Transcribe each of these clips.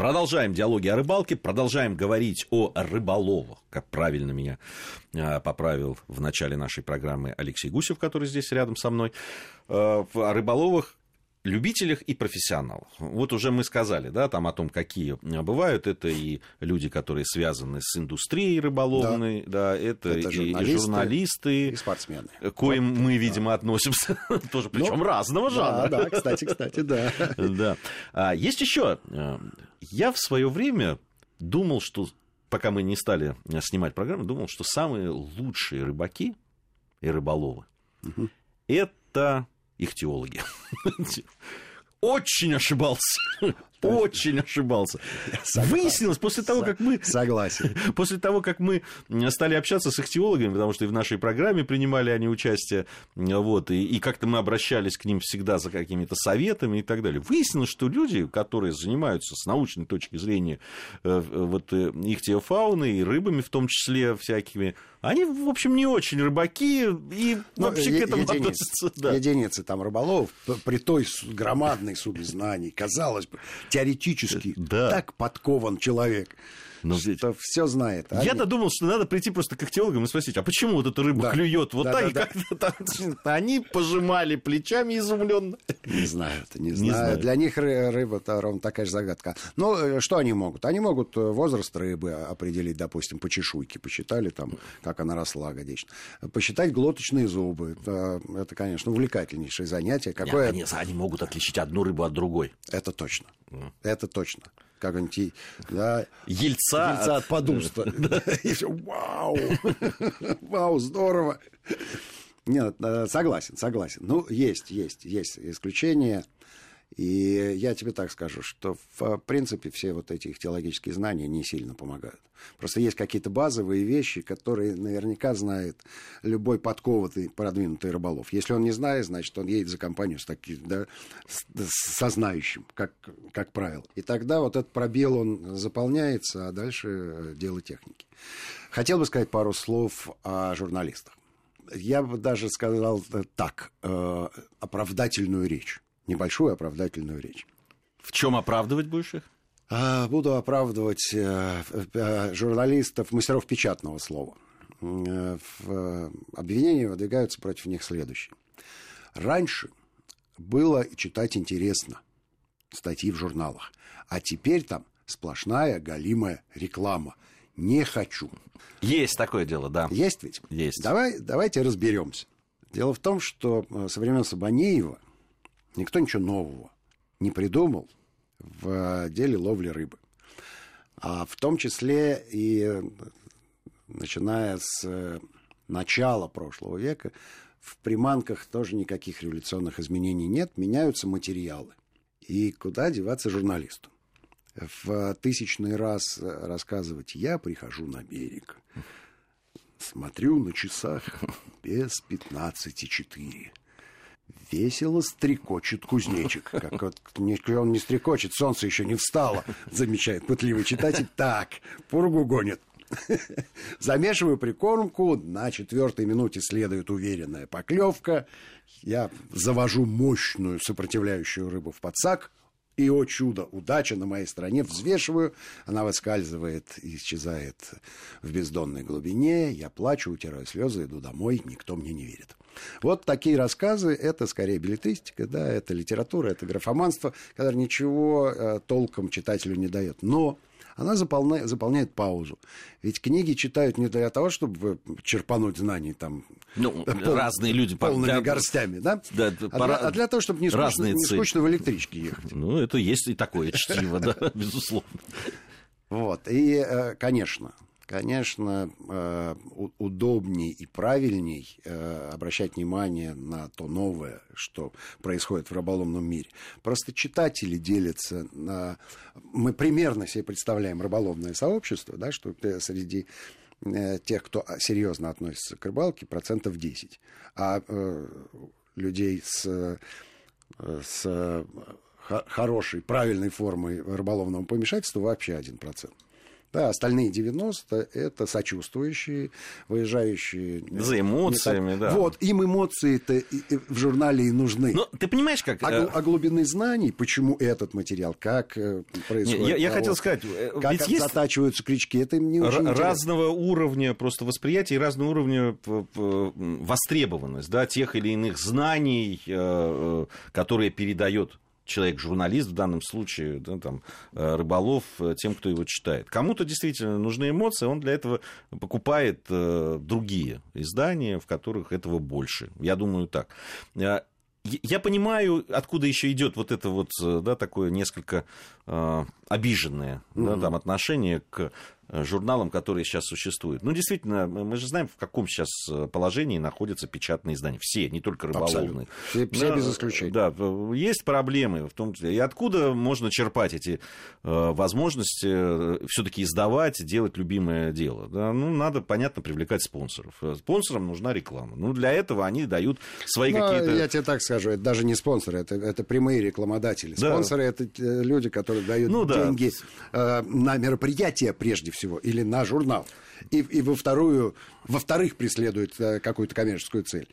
Продолжаем диалоги о рыбалке, продолжаем говорить о рыболовах, как правильно меня поправил в начале нашей программы Алексей Гусев, который здесь рядом со мной, о рыболовах, любителях и профессионалах. Вот уже мы сказали, да, там о том, какие бывают. Это и люди, которые связаны с индустрией рыболовной, да, это журналисты, и журналисты, и спортсмены. Коим мы, видимо, относимся тоже, причем разного жанра. Да, кстати, да. Есть еще. Я в свое время думал, что пока мы не стали снимать программу, думал, что самые лучшие рыбаки и рыболовы это ихтиологи. Очень ошибался. Очень ошибался. Выяснилось после того, как мы... Согласен. После того, как мы стали общаться с ихтиологами, потому что и в нашей программе принимали они участие, вот, и как-то мы обращались к ним всегда за какими-то советами и так далее. Выяснилось, что люди, которые занимаются с научной точки зрения вот, ихтиофауной и рыбами в том числе всякими, они, в общем, не очень рыбаки и вообще к этому относятся. Да. Единицы там рыболовов при той громадной сумме знаний, казалось бы, теоретически так подкован человек, что все знает. А я-то думал, что надо прийти просто к ихтиологам и спросить, а почему вот эта рыба клюет вот так, и как-то они пожимали плечами изумленно. Не знаю. Для них рыба ровно такая же загадка. Ну, что они могут? Они могут возраст рыбы определить, допустим, по чешуйке. Посчитали там, как она росла годично. Посчитать глоточные зубы. Это, конечно, увлекательнейшее занятие. Какое... Нет, они могут отличить одну рыбу от другой. Это точно. Как-нибудь, да, Ельца от подуста. Вау, здорово. Нет, согласен. Ну, есть исключения. И я тебе так скажу, что, в принципе, все вот эти ихтиологические знания не сильно помогают. Просто есть какие-то базовые вещи, которые наверняка знает любой подкованный, продвинутый рыболов. Если он не знает, значит, он едет за компанию с таким, да, со знающим, как правило. И тогда вот этот пробел, он заполняется, а дальше дело техники. Хотел бы сказать пару слов о журналистах. Я бы даже сказал так, оправдательную речь. Небольшую оправдательную речь. В чем оправдывать будешь их? Буду оправдывать журналистов, мастеров печатного слова. Обвинения выдвигаются против них следующие. Раньше было читать интересно статьи в журналах, а теперь там сплошная галимая реклама. Не хочу. Есть такое дело, да. Есть ведь? Есть. Давайте разберемся. Дело в том, что со времен Сабанеева никто ничего нового не придумал в деле ловли рыбы. А в том числе и начиная с начала прошлого века в приманках тоже никаких революционных изменений нет. Меняются материалы. И куда деваться журналисту? В тысячный раз рассказывать «я прихожу на берег». Смотрю на часах без 15:04. Весело стрекочет кузнечик. Как вот, он не стрекочет, солнце еще не встало, замечает пытливый читатель. Так, пургу гонит. Замешиваю прикормку, на 4-й минуте следует уверенная поклевка. Я завожу мощную сопротивляющую рыбу в подсак. И, о чудо, удача на моей стороне. Взвешиваю, она выскальзывает и исчезает в бездонной глубине. Я плачу, утираю слезы, иду домой, никто мне не верит. Вот такие рассказы, это скорее билетристика, да, это литература, это графоманство, которое ничего толком читателю не дает. Но она заполняет паузу. Ведь книги читают не для того, чтобы черпануть знаний там. Разные люди полными горстями, да? А для того, чтобы не скучно в электричке ехать. Ну, это есть и такое чтиво, да, безусловно. Вот. И, конечно, удобней и правильней обращать внимание на то новое, что происходит в рыболовном мире. Просто читатели делятся на... Мы примерно себе представляем рыболовное сообщество, да, что среди тех, кто серьезно относится к рыбалке, 10%. А людей с хорошей, правильной формой рыболовного помешательства вообще 1%. Да, остальные 90 — это сочувствующие, выезжающие... За эмоциями, да. Вот, им эмоции-то в журнале и нужны. Ну, ты понимаешь, как... О глубине знаний, почему этот материал, как происходит... Я хотел сказать... Как ведь затачиваются крючки, это им не очень интересно. Разного уровня просто восприятия и разного уровня востребованность, да, тех или иных знаний, которые передает человек-журналист, в данном случае, да, там, рыболов, тем, кто его читает. Кому-то действительно нужны эмоции, он для этого покупает другие издания, в которых этого больше. Я думаю, так. Я понимаю, откуда еще идет вот это вот, да, такое несколько обиженное, да, там, отношение к журналам, которые сейчас существуют. Ну, действительно, мы же знаем, в каком сейчас положении находятся печатные издания. Все, не только рыболовные. Все, без исключения. Да, есть проблемы в том числе. И откуда можно черпать эти возможности все-таки издавать, делать любимое дело? Да, ну, надо, понятно, привлекать спонсоров. Спонсорам нужна реклама. Ну, для этого они дают свои какие-то... Я тебе так скажу, это даже не спонсоры, это прямые рекламодатели. Да. Спонсоры — это люди, которые дают деньги на мероприятия прежде всего. Или на журнал. И во-вторых, преследует какую-то коммерческую цель.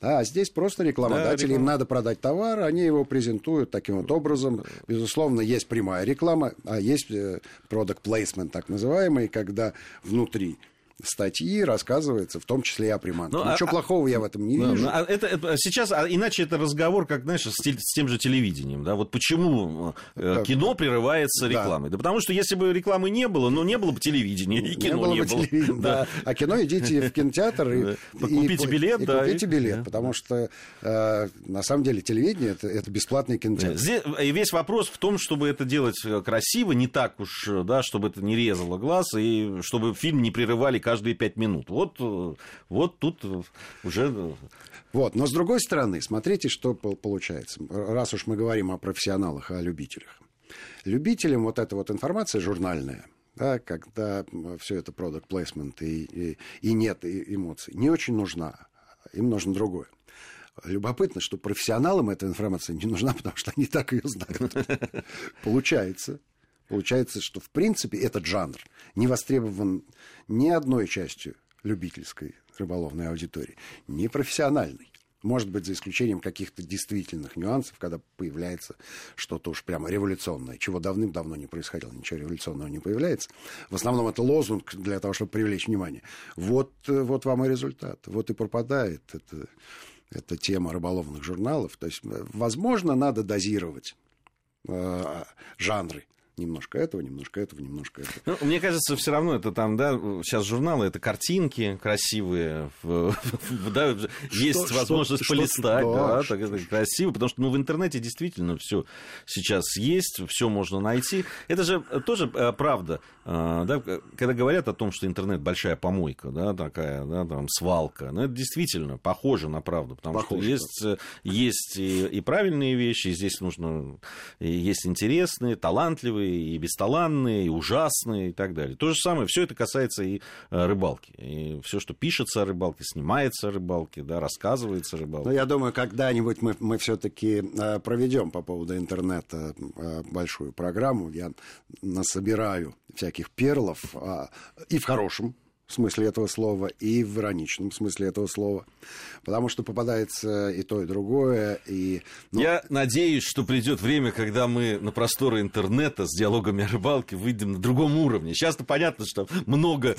А здесь просто рекламодатели, да, им надо продать товар, они его презентуют таким вот образом. Безусловно, есть прямая реклама, а есть product placement, так называемый, когда внутри статьи рассказывается, в том числе и о приманке. Ничего плохого я в этом не вижу. Это сейчас, иначе это разговор, как, знаешь, с тем же телевидением. Да? Вот почему кино прерывается рекламой? Да. Да потому что если бы рекламы не было, но не было бы телевидения, и кино не было. Да. А кино идите в кинотеатр и купите билет, потому что, на самом деле, телевидение — это бесплатный кинотеатр. Здесь весь вопрос в том, чтобы это делать красиво, не так уж, да, чтобы это не резало глаз, и чтобы фильм не прерывали каждые 5 минут. Вот тут уже... Вот. Но, с другой стороны, смотрите, что получается. Раз уж мы говорим о профессионалах, о любителях. Любителям вот эта вот информация журнальная, да, когда все это product placement и нет эмоций, не очень нужна. Им нужно другое. Любопытно, что профессионалам эта информация не нужна, потому что они так ее знают. Получается, что, в принципе, этот жанр не востребован ни одной частью любительской рыболовной аудитории, ни профессиональной. Может быть, за исключением каких-то действительных нюансов, когда появляется что-то уж прямо революционное, чего давным-давно не происходило, ничего революционного не появляется. В основном это лозунг для того, чтобы привлечь внимание. Вот вам и результат, вот и пропадает эта тема рыболовных журналов. То есть, возможно, надо дозировать жанры. Немножко этого, немножко этого, немножко этого. Ну, мне кажется, все равно это там, да, сейчас журналы, это картинки красивые, да, есть возможность полистать, да, так это красиво, потому что, ну, в интернете действительно все сейчас есть, все можно найти. Это же тоже правда, да, когда говорят о том, что интернет большая помойка, да, такая, да, там свалка, но это действительно похоже на правду, потому что есть и правильные вещи, и здесь нужно, и есть интересные, талантливые, и бесталанные, и ужасные, и так далее. То же самое, все это касается и рыбалки. И все, что пишется о рыбалке, снимается о рыбалке, да, рассказывается о рыбалке. Ну, я думаю, когда-нибудь мы все-таки проведем по поводу интернета большую программу. Я насобираю всяких перлов и в хорошем смысле этого слова, и в ироничном смысле этого слова. Потому что попадается и то, и другое. И... Ну... Я надеюсь, что придет время, когда мы на просторы интернета с диалогами о рыбалке выйдем на другом уровне. Сейчас-то понятно, что много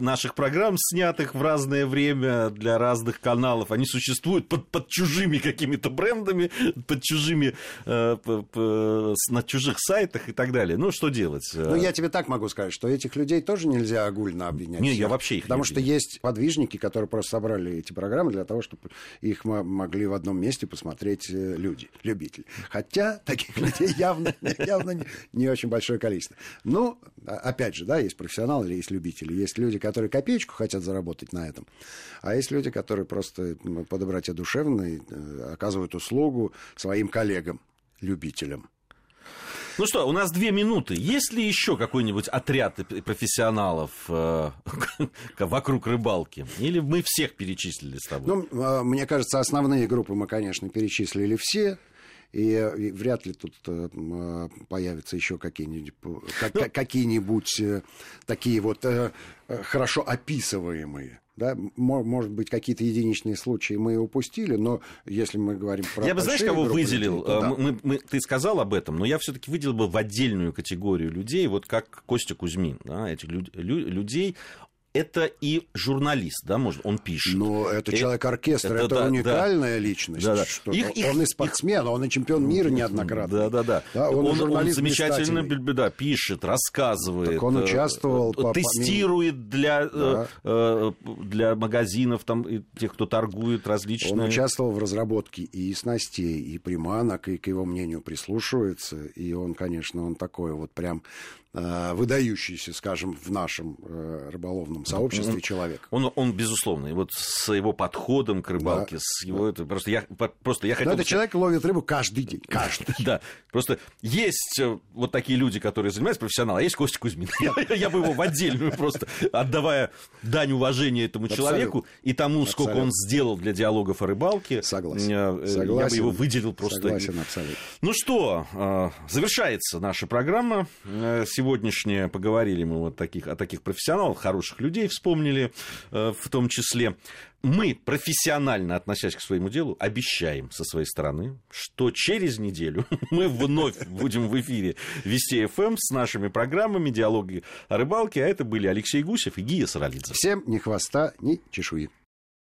наших программ, снятых в разное время для разных каналов, они существуют под чужими какими-то брендами, под чужими, на чужих сайтах и так далее. Ну, что делать? Ну, я тебе так могу сказать, что этих людей тоже нельзя огульно обвинять. Нет, я вообще их не обвиняю. Потому что есть подвижники, которые просто собрали эти программы для того, чтобы их могли в одном месте посмотреть люди, любители. Хотя таких людей явно не очень большое количество. Ну, опять же, да, есть профессионалы или есть любители. Есть люди, которые копеечку хотят заработать на этом. А есть люди, которые просто по доброте душевной оказывают услугу своим коллегам, любителям. Ну что, у нас 2 минуты. Есть ли еще какой-нибудь отряд профессионалов вокруг рыбалки? Или мы всех перечислили с тобой? Ну, мне кажется, основные группы мы, конечно, перечислили все. и вряд ли тут появятся еще какие-нибудь такие вот хорошо описываемые. Да, может быть, какие-то единичные случаи мы упустили, но если мы говорим про... Я бы, знаешь, кого выделил? Людей, да. Ты сказал об этом, но я все-таки выделил бы в отдельную категорию людей, вот как Костя Кузьмин, да, этих людей... Это и журналист, да, может, он пишет. Но это человек-оркестр, это да, уникальная личность. Да, да. Он и спортсмен, он и чемпион мира неоднократно. Да. Он замечательно пишет, рассказывает. Так он участвовал. Тестирует для магазинов, там, и тех, кто торгует различными. Он участвовал в разработке и снастей, и приманок, и к его мнению прислушивается. И он, конечно, он такой вот прям... выдающийся, скажем, в нашем рыболовном сообществе человек. Он безусловно, и вот с его подходом к рыбалке, с его... Это, просто я хотел... Этот человек ловит рыбу каждый день, каждый. Да, просто есть вот такие люди, которые занимаются профессионалом, а есть Костя Кузьмин. Я бы его в отдельную просто, отдавая дань уважения этому человеку и тому, сколько он сделал для диалогов о рыбалке. Согласен. Я бы его выделил просто. Согласен, абсолютно. Ну что, завершается наша программа. Сегодняшнее поговорили мы вот о таких профессионалах, хороших людей вспомнили в том числе. Мы, профессионально относясь к своему делу, обещаем со своей стороны, что через неделю мы вновь будем в эфире Вести FM с нашими программами «Диалоги о рыбалке». А это были Алексей Гусев и Гия Саралидзе. Всем ни хвоста, ни чешуи.